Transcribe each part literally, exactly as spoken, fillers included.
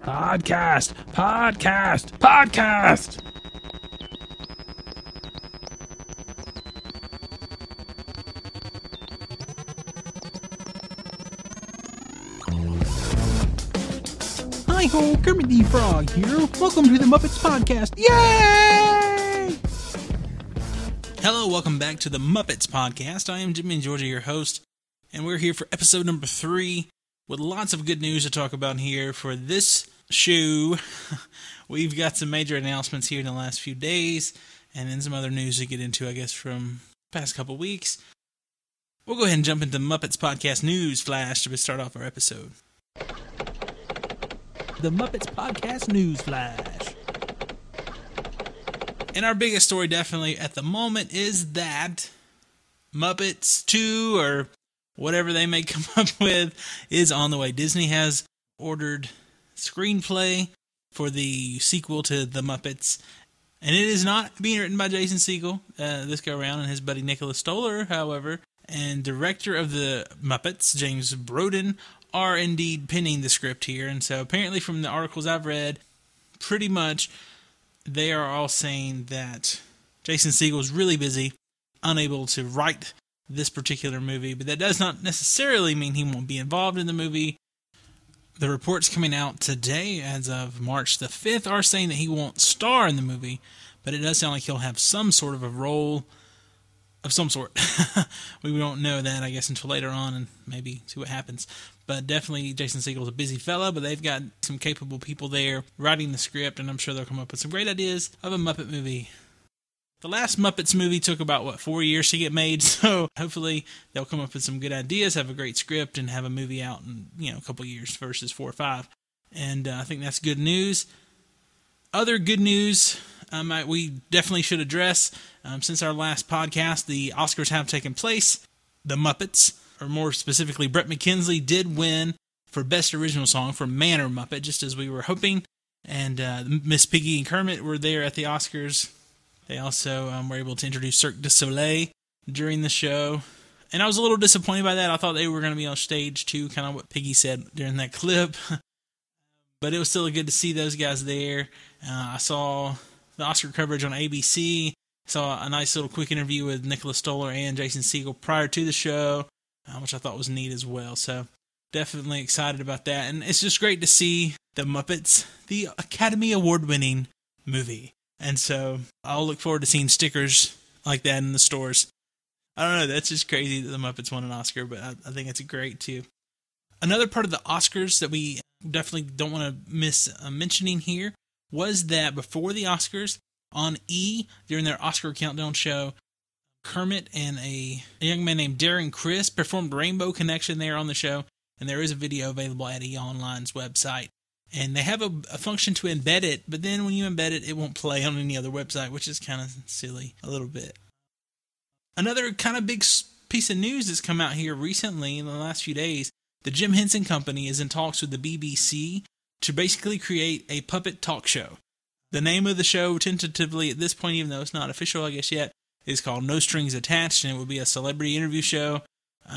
Podcast! Podcast! Podcast! Hi-ho! Kermit the Frog here. Welcome to the Muppets Podcast. Yay! Hello, welcome back to the Muppets Podcast. I am Jimmy and Georgia, your host, and we're here for episode number three. With lots of good news to talk about here for this show. We've got some major announcements here in the last few days, and then some other news to get into, I guess, from the past couple weeks. We'll go ahead and jump into Muppets Podcast News Flash to start off our episode. The Muppets Podcast News Flash. And our biggest story definitely at the moment is that Muppets two, or whatever they may come up with, is on the way. Disney has ordered screenplay for the sequel to The Muppets, and it is not being written by Jason Segel uh, this go around, and his buddy Nicholas Stoller, however, and director of The Muppets, James Brodin, are indeed penning the script here. And so apparently from the articles I've read, pretty much they are all saying that Jason Segel is really busy, unable to write this particular movie, but that does not necessarily mean he won't be involved in the movie. The reports coming out today, as of March the fifth, are saying that he won't star in the movie, but it does sound like he'll have some sort of a role of some sort. We don't know that, I guess, until later on, and maybe see what happens. But definitely Jason Segel's a busy fella, but they've got some capable people there writing the script, and I'm sure they'll come up with some great ideas of a Muppet movie. The last Muppets movie took about, what, four years to get made, so hopefully they'll come up with some good ideas, have a great script, and have a movie out in, you know, a couple years versus four or five. And uh, I think that's good news. Other good news um, I, we definitely should address, um, since our last podcast, the Oscars have taken place. The Muppets, or more specifically, Brett McKenzie did win for Best Original Song for Man or Muppet, just as we were hoping. And uh, Miss Piggy and Kermit were there at the Oscars. They also um, were able to introduce Cirque du Soleil during the show. And I was a little disappointed by that. I thought they were going to be on stage too, kind of what Piggy said during that clip. But it was still good to see those guys there. Uh, I saw the Oscar coverage on A B C. I saw a nice little quick interview with Nicholas Stoller and Jason Segel prior to the show, uh, which I thought was neat as well. So definitely excited about that. And it's just great to see The Muppets, the Academy Award-winning movie. And so I'll look forward to seeing stickers like that in the stores. I don't know, that's just crazy that the Muppets won an Oscar, but I, I think it's great too. Another part of the Oscars that we definitely don't want to miss uh, mentioning here was that before the Oscars, on E! During their Oscar Countdown show, Kermit and a, a young man named Darren Chris performed Rainbow Connection there on the show, and there is a video available at E! Online's website. And they have a, a function to embed it, but then when you embed it, it won't play on any other website, which is kind of silly a little bit. Another kind of big piece of news that's come out here recently in the last few days, the Jim Henson Company is in talks with the B B C to basically create a puppet talk show. The name of the show, tentatively at this point, even though it's not official, I guess, yet, is called No Strings Attached, and it will be a celebrity interview show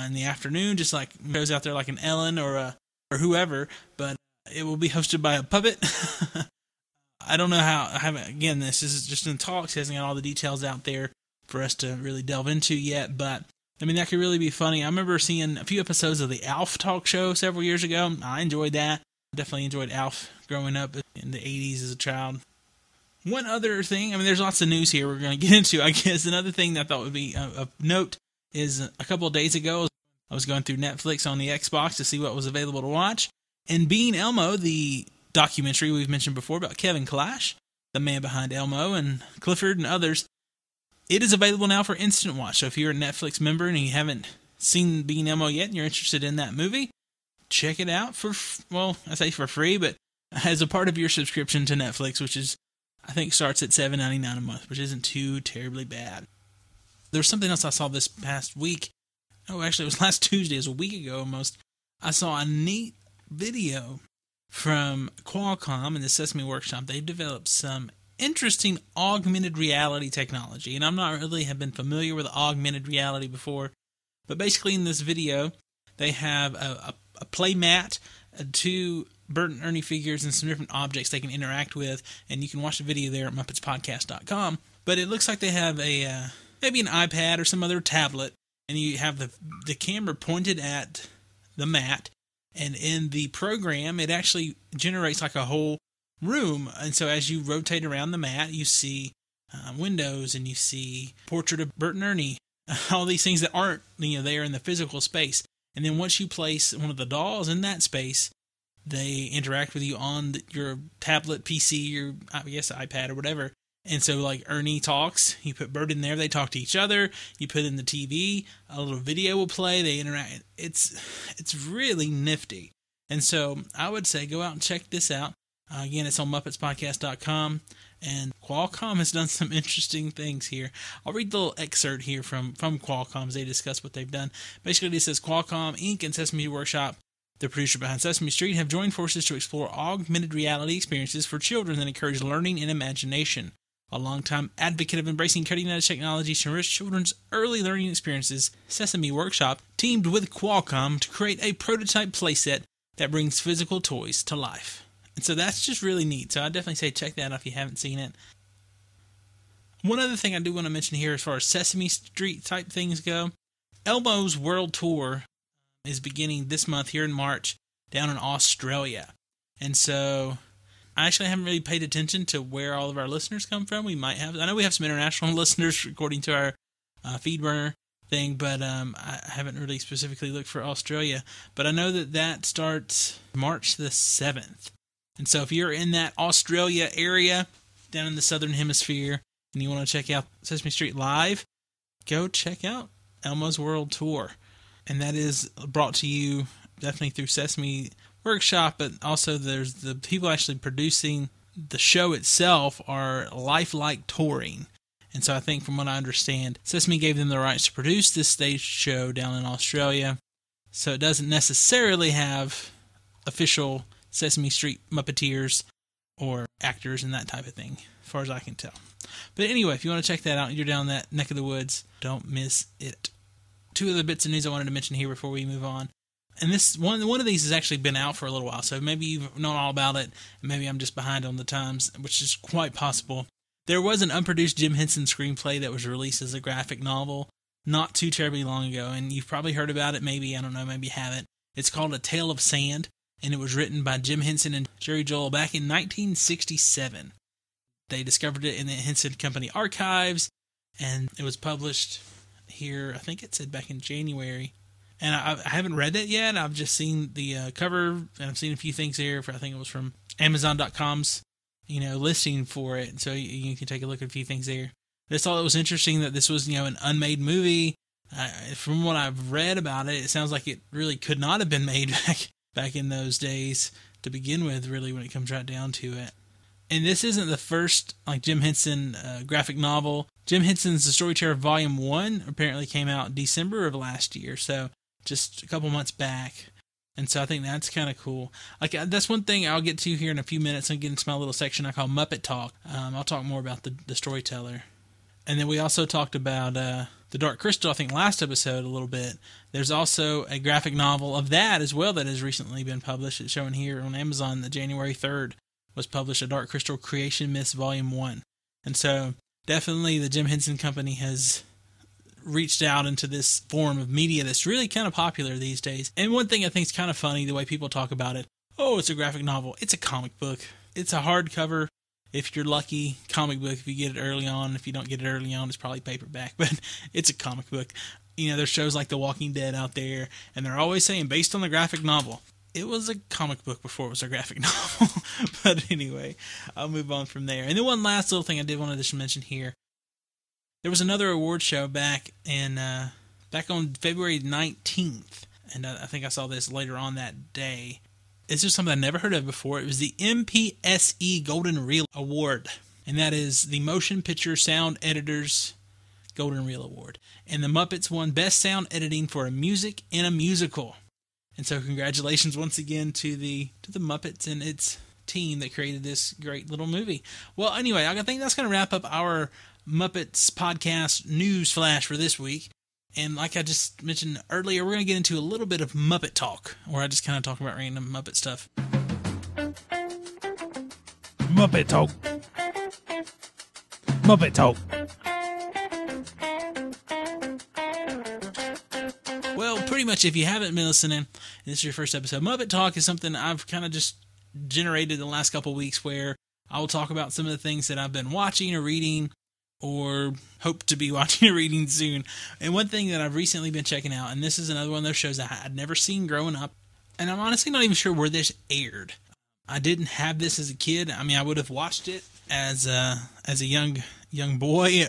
in the afternoon, just like shows out there like an Ellen or a, or whoever, but it will be hosted by a puppet. I don't know how, I haven't, again, this is just in talks, hasn't got all the details out there for us to really delve into yet, but, I mean, that could really be funny. I remember seeing a few episodes of the Alf talk show several years ago. I enjoyed that. I definitely enjoyed Alf growing up in the eighties as a child. One other thing, I mean, there's lots of news here we're going to get into, I guess. Another thing that I thought would be of note is a couple of days ago, I was going through Netflix on the Xbox to see what was available to watch. And Being Elmo, the documentary we've mentioned before about Kevin Clash, the man behind Elmo and Clifford and others, it is available now for instant watch. So if you're a Netflix member and you haven't seen Being Elmo yet and you're interested in that movie, check it out for, well, I say for free, but as a part of your subscription to Netflix, which is, I think, starts at seven dollars and ninety-nine cents a month, which isn't too terribly bad. There's something else I saw this past week. Oh, actually, it was last Tuesday. It was a week ago almost. I saw a neat video from Qualcomm and the Sesame Workshop. They've developed some interesting augmented reality technology, and I'm not really have been familiar with augmented reality before, but basically in this video, they have a, a, a play mat, uh, two Bert and Ernie figures and some different objects they can interact with, and you can watch the video there at Muppets Podcast dot com. But it looks like they have a uh, maybe an iPad or some other tablet, and you have the the camera pointed at the mat, and in the program it actually generates like a whole room. And so as you rotate around the mat, you see uh, windows, and you see portrait of Bert and Ernie, all these things that aren't, you know, there in the physical space. And then once you place one of the dolls in that space, they interact with you on the, your tablet, P C, your, I guess, iPad or whatever. And so, like, Ernie talks, you put Bert in there, they talk to each other, you put in the T V, a little video will play, they interact. It's it's really nifty. And so, I would say go out and check this out. Uh, again, it's on Muppets Podcast dot com, and Qualcomm has done some interesting things here. I'll read the little excerpt here from, from Qualcomm as they discuss what they've done. Basically, it says, Qualcomm, Incorporated and Sesame Workshop, the producer behind Sesame Street, have joined forces to explore augmented reality experiences for children that encourage learning and imagination. A longtime advocate of embracing cutting-edge technology to enrich children's early learning experiences, Sesame Workshop teamed with Qualcomm to create a prototype playset that brings physical toys to life. And so that's just really neat. So I definitely say check that out if you haven't seen it. One other thing I do want to mention here as far as Sesame Street type things go, Elmo's World Tour is beginning this month here in March down in Australia. And so I actually haven't really paid attention to where all of our listeners come from. We might have, I know we have some international listeners according to our uh, Feedburner thing, but um, I haven't really specifically looked for Australia. But I know that that starts March the seventh. And so if you're in that Australia area down in the Southern Hemisphere and you want to check out Sesame Street Live, go check out Elmo's World Tour. And that is brought to you definitely through Sesame Workshop, but also there's the people actually producing the show itself are Lifelike Touring. And so I think from what I understand, Sesame gave them the rights to produce this stage show down in Australia. So it doesn't necessarily have official Sesame Street Muppeteers or actors and that type of thing, as far as I can tell. But anyway, if you want to check that out and you're down that neck of the woods, don't miss it. Two other bits of news I wanted to mention here before we move on. And this one one of these has actually been out for a little while, so maybe you've known all about it, and maybe I'm just behind on the times, which is quite possible. There was an unproduced Jim Henson screenplay that was released as a graphic novel not too terribly long ago, and you've probably heard about it, maybe, I don't know, maybe you haven't. It's called A Tale of Sand, and it was written by Jim Henson and Jerry Joel back in nineteen sixty-seven. They discovered it in the Henson Company archives, and it was published here, I think it said back in January. And I, I haven't read it yet. I've just seen the uh, cover, and I've seen a few things here. For, I think it was from Amazon dot com's, you know, listing for it. So you, you can take a look at a few things there. But I just thought it was interesting that this was, you know, an unmade movie. Uh, from what I've read about it, it sounds like it really could not have been made back back in those days to begin with. Really, when it comes right down to it. And this isn't the first like Jim Henson uh, graphic novel. Jim Henson's The Storyteller Volume One apparently came out December of last year. So just a couple months back, and so I think that's kind of cool. Like, that's one thing I'll get to here in a few minutes. I'm getting to my little section I call Muppet Talk. Um, I'll talk more about the, the storyteller, and then we also talked about uh, The Dark Crystal, I think, last episode a little bit. There's also a graphic novel of that as well that has recently been published. It's shown here on Amazon that January third was published, A Dark Crystal Creation Myths Volume one. And so definitely the Jim Henson Company has reached out into this form of media that's really kind of popular these days. And one thing I think is kind of funny, the way people talk about it, oh, it's a graphic novel, it's a comic book, it's a hardcover, if you're lucky, comic book, if you get it early on, if you don't get it early on, it's probably paperback, but it's a comic book. You know, there's shows like The Walking Dead out there, and they're always saying, based on the graphic novel. It was a comic book before it was a graphic novel, but anyway, I'll move on from there. And then one last little thing I did want to just mention here. There was another award show back in uh, back on February nineteenth, and I, I think I saw this later on that day. This is something I never heard of before. It was the M P S E Golden Reel Award, and that is the Motion Picture Sound Editor's Golden Reel Award. And the Muppets won Best Sound Editing for a Music in a Musical. And so congratulations once again to the to the Muppets and its team that created this great little movie. Well, anyway, I think that's going to wrap up our Muppets Podcast News Flash for this week. And like I just mentioned earlier, we're going to get into a little bit of Muppet Talk, where I just kind of talk about random Muppet stuff. Muppet Talk. Muppet Talk. Well, pretty much if you haven't been listening, and this is your first episode, Muppet Talk is something I've kind of just generated the last couple of weeks where I will talk about some of the things that I've been watching or reading or hope to be watching or reading soon. And one thing that I've recently been checking out, and this is another one of those shows that I'd never seen growing up, and I'm honestly not even sure where this aired. I didn't have this as a kid. I mean, I would have watched it as a, as a young young boy,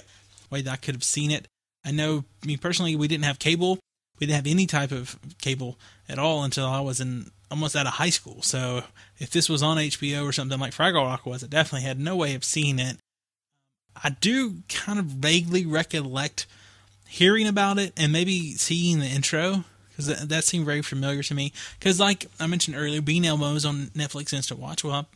way that I could have seen it. I know, me personally, we didn't have cable. We didn't have any type of cable at all until I was in almost out of high school. So if this was on H B O or something like Fraggle Rock was, I definitely had no way of seeing it. I do kind of vaguely recollect hearing about it and maybe seeing the intro, because that, that seemed very familiar to me. Because like I mentioned earlier, Being Elmo is on Netflix Instant Watch. Well,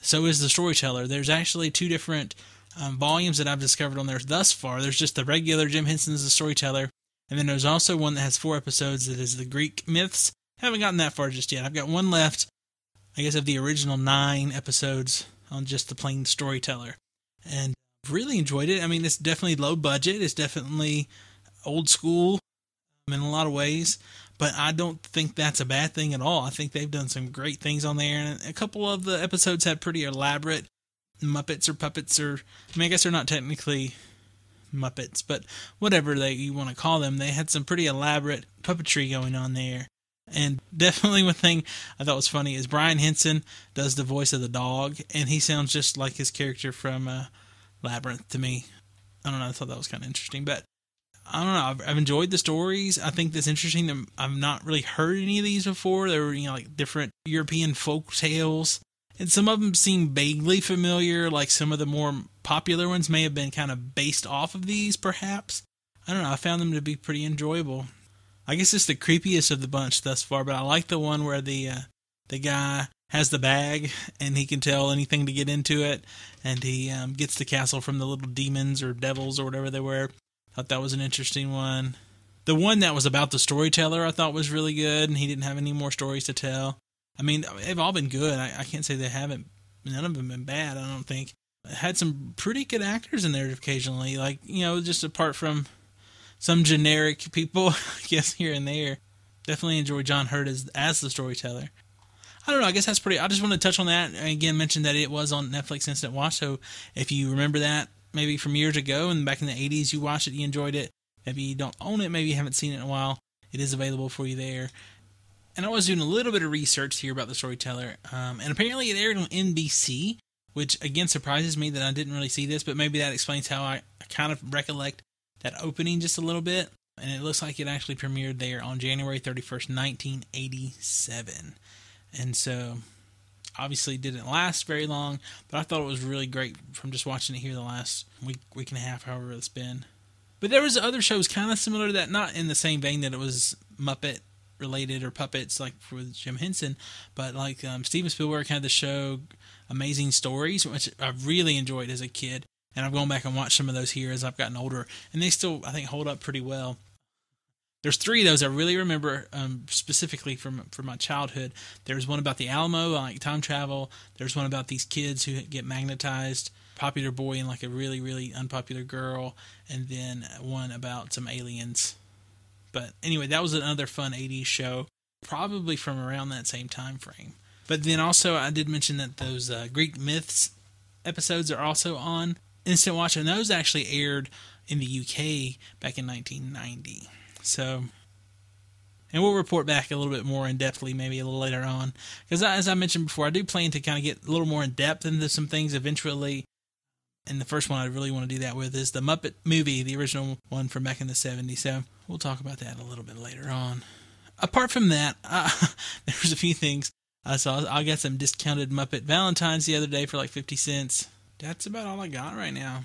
so is The Storyteller. There's actually two different um, volumes that I've discovered on there thus far. There's just the regular Jim Henson's The Storyteller, and then there's also one that has four episodes that is The Greek Myths. I haven't gotten that far just yet. I've got one left, I guess, of the original nine episodes on just the plain Storyteller. And really enjoyed it. I mean, it's definitely low budget. It's definitely old school in a lot of ways, but I don't think that's a bad thing at all. I think they've done some great things on there, and a couple of the episodes have pretty elaborate Muppets or puppets, or I mean, I guess they're not technically Muppets, but whatever they you want to call them, they had some pretty elaborate puppetry going on there. And definitely one thing I thought was funny is Brian Henson does the voice of the dog, and he sounds just like his character from uh, Labyrinth to me. I don't know, I thought that was kind of interesting, but I don't know, I've, I've enjoyed the stories. I think that's interesting that I've not really heard any of these before. They were, you know, like different European folk tales, and some of them seem vaguely familiar, like some of the more popular ones may have been kind of based off of these, perhaps. I don't know, I found them to be pretty enjoyable. I guess it's the creepiest of the bunch thus far, but I like the one where the uh, the guy has the bag, and he can tell anything to get into it, and he um, gets the castle from the little demons or devils or whatever they were. I thought that was an interesting one. The one that was about the storyteller I thought was really good, and he didn't have any more stories to tell. I mean, they've all been good. I, I can't say they haven't. None of them have been bad, I don't think. It had some pretty good actors in there occasionally, like, you know, just apart from some generic people, I guess, here and there. Definitely enjoy John Hurt as, as the storyteller. I don't know, I guess that's pretty... I just want to touch on that. I again mentioned that it was on Netflix Instant Watch, so if you remember that maybe from years ago and back in the eighties you watched it, you enjoyed it, maybe you don't own it, maybe you haven't seen it in a while, it is available for you there. And I was doing a little bit of research here about The Storyteller, um, and apparently it aired on N B C, which again surprises me that I didn't really see this, but maybe that explains how I, I kind of recollect that opening just a little bit, and it looks like it actually premiered there on January thirty-first, nineteen eighty-seven. And so, obviously didn't last very long, but I thought it was really great from just watching it here the last week, week and a half, however it's been. But there was other shows kind of similar to that, not in the same vein that it was Muppet-related or puppets, like with Jim Henson, but like um, Steven Spielberg had the show Amazing Stories, which I really enjoyed as a kid, and I've gone back and watched some of those here as I've gotten older, and they still, I think, hold up pretty well. There's three of those I really remember um, specifically from from my childhood. There's one about the Alamo, like time travel. There's one about these kids who get magnetized, popular boy and like a really, really unpopular girl. And then one about some aliens. But anyway, that was another fun eighties show, probably from around that same time frame. But then also I did mention that those uh, Greek Myths episodes are also on Instant Watch. And those actually aired in the U K back in nineteen ninety. So, and we'll report back a little bit more in-depthly maybe a little later on. Because as I mentioned before, I do plan to kind of get a little more in-depth into some things eventually. And the first one I really want to do that with is the Muppet movie, the original one from back in the seventies. So, we'll talk about that a little bit later on. Apart from that, uh, there was a few things I saw. I got some discounted Muppet Valentines the other day for like fifty cents. That's about all I got right now.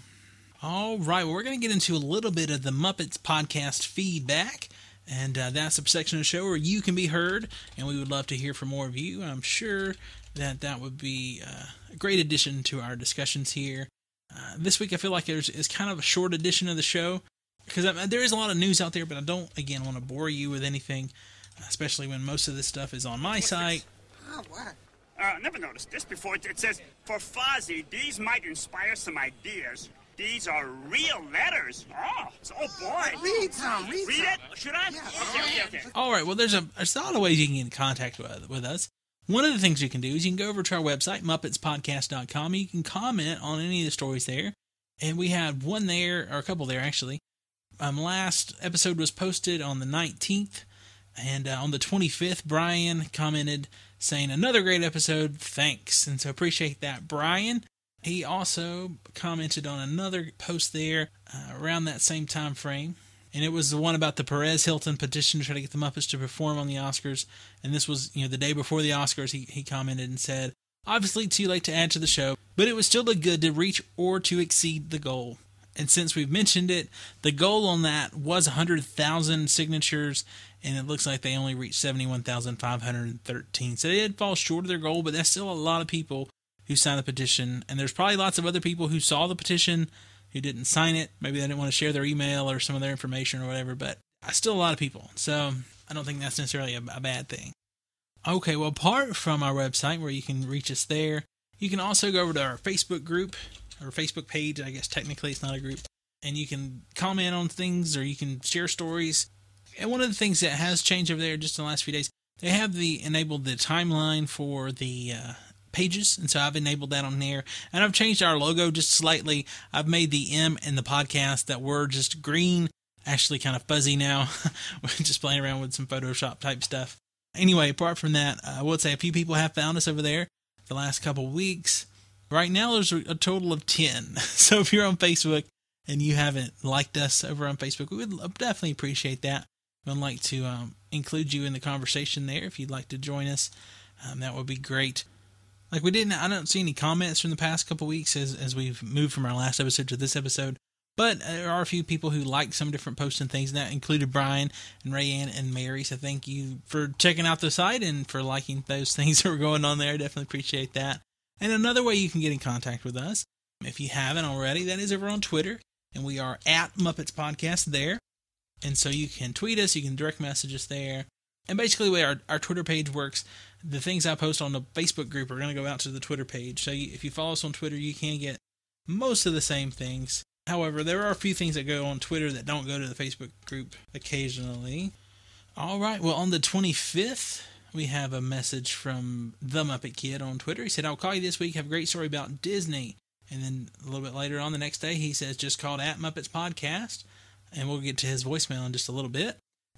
All right, well, we're going to get into a little bit of the Muppets podcast feedback, and uh, that's a section of the show where you can be heard, and we would love to hear from more of you. I'm sure that that would be uh, a great addition to our discussions here. Uh, this week, I feel like there's is kind of a short edition of the show, because I, there is a lot of news out there, but I don't, again, want to bore you with anything, especially when most of this stuff is on my site. Oh, what? Uh, I never noticed this before. It, it says, for Fozzie, these might inspire some ideas. These are real letters. Oh, oh boy. Read some. Read, read it. Some. Should I? Yeah. Okay, okay, okay. All right. Well, there's a, there's a lot of ways you can get in contact with, with us. One of the things you can do is you can go over to our website, Muppets Podcast dot com. You can comment on any of the stories there. And we had one there, or a couple there, actually. Um, last episode was posted on the nineteenth. And uh, on the twenty-fifth, Brian commented saying, another great episode, thanks. And so appreciate that, Brian. He also commented on another post there uh, around that same time frame. And it was the one about the Perez Hilton petition to try to get the Muppets to perform on the Oscars. And this was, you know, the day before the Oscars, he, he commented and said, obviously too late to add to the show, but it would still look good to reach or to exceed the goal. And since we've mentioned it, the goal on that was one hundred thousand signatures, and it looks like they only reached seventy-one thousand five hundred thirteen. So they did fall short of their goal, but that's still a lot of people who signed the petition. And there's probably lots of other people who saw the petition who didn't sign it. Maybe they didn't want to share their email or some of their information or whatever, but still a lot of people. So I don't think that's necessarily a, a bad thing. Okay, well, apart from our website where you can reach us there, you can also go over to our Facebook group, or Facebook page, I guess technically it's not a group, and you can comment on things or you can share stories. And one of the things that has changed over there just in the last few days, they have the enabled the timeline for the uh, pages, and so I've enabled that on there. And I've changed our logo just slightly. I've made the M and the podcast that were just green, actually kind of fuzzy now. We're just playing around with some Photoshop type stuff. Anyway, apart from that, I would say a few people have found us over there the last couple weeks. Right now, there's a total of ten. So if you're on Facebook and you haven't liked us over on Facebook, we would definitely appreciate that. We'd like to um, include you in the conversation there. If you'd like to join us, um, that would be great. Like we didn't, I don't see any comments from the past couple weeks as, as we've moved from our last episode to this episode. But there are a few people who like some different posts and things, and that included Brian and Rayanne and Mary. So thank you for checking out the site and for liking those things that were going on there. Definitely appreciate that. And another way you can get in contact with us, if you haven't already, that is over on Twitter. And we are at Muppets Podcast there. And so you can tweet us, you can direct message us there. And basically the way our, our Twitter page works, the things I post on the Facebook group are going to go out to the Twitter page. So you, if you follow us on Twitter, you can get most of the same things. However, there are a few things that go on Twitter that don't go to the Facebook group occasionally. All right, well, on the twenty-fifth... we have a message from The Muppet Kid on Twitter. He said, I'll call you this week. Have a great story about Disney. And then a little bit later on the next day, he says, just called at Muppets Podcast. And we'll get to his voicemail in just a little bit.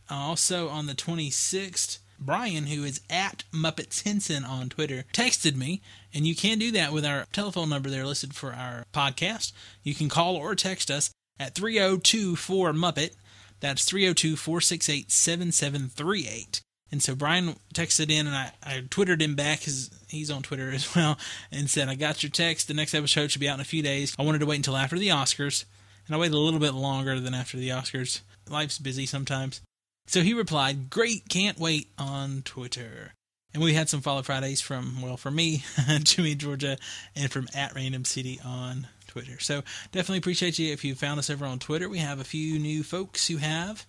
Uh, also on the twenty-sixth, Brian, who is at Muppets Henson on Twitter, texted me. And you can do that with our telephone number there listed for our podcast. You can call or text us at three oh two four Muppet. That's three oh two, four six eight, seven seven three eight. And so Brian texted in, and I, I Twittered him back, because he's on Twitter as well, and said, I got your text. The next episode should be out in a few days. I wanted to wait until after the Oscars, and I waited a little bit longer than after the Oscars. Life's busy sometimes. So he replied, great, can't wait on Twitter. And we had some Follow Fridays from, well, from me, Jimmy Georgia, and from at Random City on Twitter. So definitely appreciate you if you found us over on Twitter. We have a few new folks who have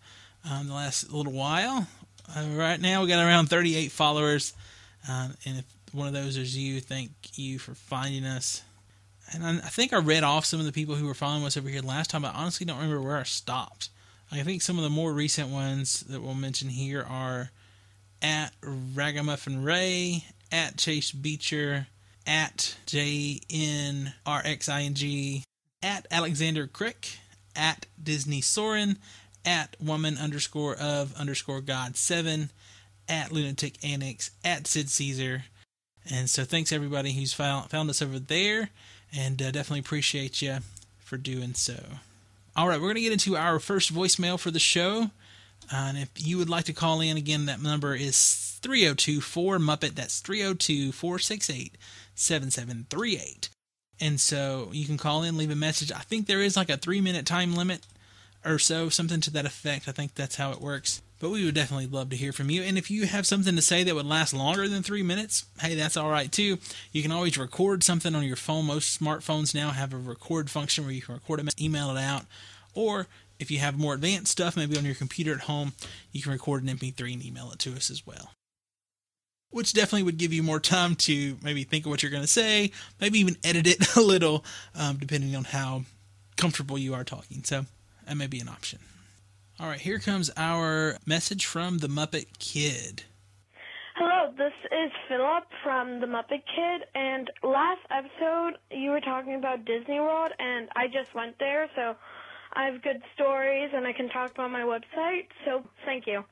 um, the last little while. Uh, right now, we got around thirty-eight followers, uh, and if one of those is you, thank you for finding us. And I, I think I read off some of the people who were following us over here last time, but I honestly don't remember where I stopped. I think some of the more recent ones that we'll mention here are at Ragamuffin Ray, at Chase Beecher, at J N R X I N G, at Alexander Crick, at Disney Soren, at woman underscore of underscore god seven, at lunatic annex, at Sid Caesar. And so thanks everybody who's found, found us over there, and uh, definitely appreciate you for doing so. All right, we're going to get into our first voicemail for the show. Uh, and if you would like to call in, again, that number is three oh two four Muppet. That's three oh two, four six eight, seven seven three eight. And so you can call in, leave a message. I think there is like a three minute time limit or so, something to that effect. I think that's how it works. But we would definitely love to hear from you. And if you have something to say that would last longer than three minutes, hey, that's all right too. You can always record something on your phone. Most smartphones now have a record function where you can record it, email it out. Or if you have more advanced stuff, maybe on your computer at home, you can record an M P three and email it to us as well. which definitely would give you more time to maybe think of what you're going to say, maybe even edit it a little, um, depending on how comfortable you are talking. So that may be an option. All right, here comes our message from the Muppet Kid. Hello, this is Philip from the Muppet Kid, and last episode you were talking about Disney World, and I just went there, so I have good stories, and I can talk about my website, so thank you.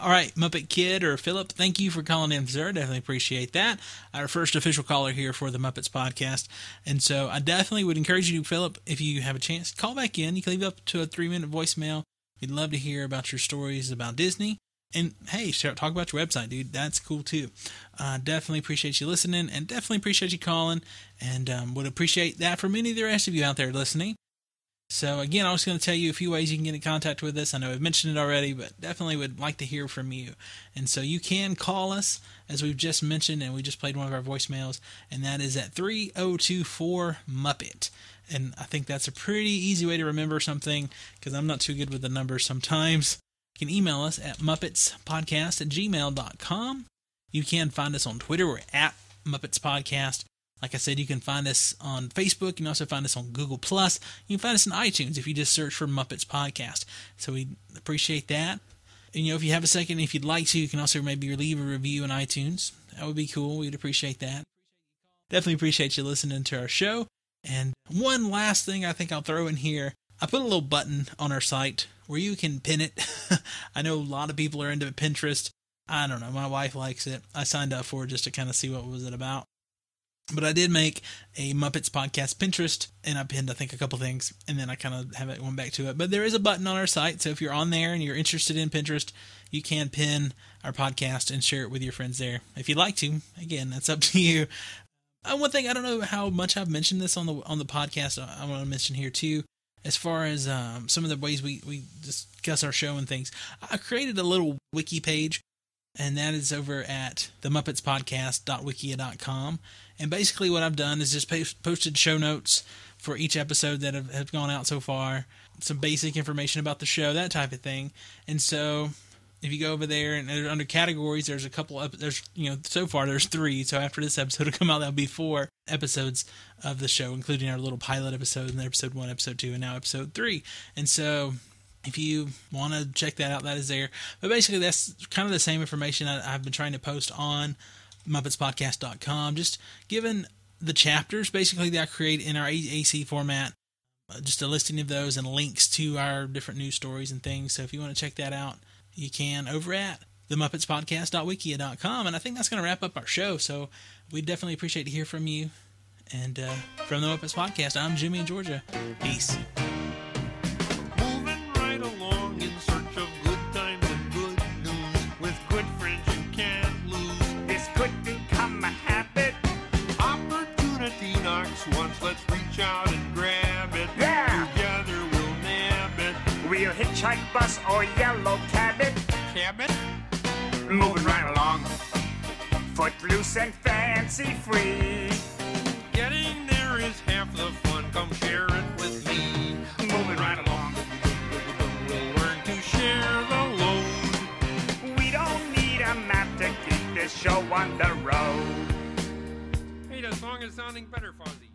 All right, Muppet Kid or Philip, thank you for calling in, sir. Definitely appreciate that. Our first official caller here for the Muppets Podcast. And so I definitely would encourage you, Philip, if you have a chance, call back in. You can leave up to a three-minute voicemail. We'd love to hear about your stories about Disney. And, hey, talk about your website, dude. That's cool, too. Uh, definitely appreciate you listening and definitely appreciate you calling. And um, would appreciate that from any of the rest of you out there listening. So, again, I was going to tell you a few ways you can get in contact with us. I know I've mentioned it already, but definitely would like to hear from you. And so you can call us, as we've just mentioned, and we just played one of our voicemails, and that is at three oh two four Muppet. And I think that's a pretty easy way to remember something, because I'm not too good with the numbers sometimes. You can email us at muppets podcast at gmail dot com. You can find us on Twitter. We're at Muppets Podcast. Like I said, you can find us on Facebook. You can also find us on Google Plus. You can find us on iTunes if you just search for Muppets Podcast. So we appreciate that. And, you know, if you have a second, if you'd like to, you can also maybe leave a review on iTunes. That would be cool. We'd appreciate that. Definitely appreciate you listening to our show. And one last thing I think I'll throw in here. I put a little button on our site where you can pin it. I know a lot of people are into Pinterest. I don't know. My wife likes it. I signed up for it just to kind of see what was it about. But I did make a Muppets Podcast Pinterest, and I pinned, I think, a couple things, and then I kind of have it went back to it. But there is a button on our site, so if you're on there and you're interested in Pinterest, you can pin our podcast and share it with your friends there. If you'd like to, again, that's up to you. Uh, one thing, I don't know how much I've mentioned this on the on the podcast, I, I want to mention here, too, as far as um, some of the ways we, we discuss our show and things. I created a little wiki page. And that is over at the muppets podcast dot wikia dot com. And basically what I've done is just post- posted show notes for each episode that have, have gone out so far, some basic information about the show, that type of thing. And so if you go over there and under categories, there's a couple of, there's, you know, so far there's three. So after this episode will come out, there'll be four episodes of the show, including our little pilot episode and then episode one, episode two, and now episode three. And so if you want to check that out, that is there. But basically, that's kind of the same information I, I've been trying to post on Muppets Podcast dot com. Just given the chapters, basically, that I create in our A C format, uh, just a listing of those and links to our different news stories and things. So if you want to check that out, you can over at the muppets podcast dot wikia dot com. And I think that's going to wrap up our show. So we definitely appreciate to hear from you. And uh, from the Muppets Podcast, I'm Jimmy in Georgia. Peace. Out and grab it. Yeah. Together we'll nab it. We'll hitchhike, bus, or yellow cabin. Cabin? Moving right along. Footloose and fancy free. Getting there is half the fun. Come share it with me. Moving right along. We'll learn to share the load. We don't need a map to keep this show on the road. Hey, the song is sounding better, Fozzie.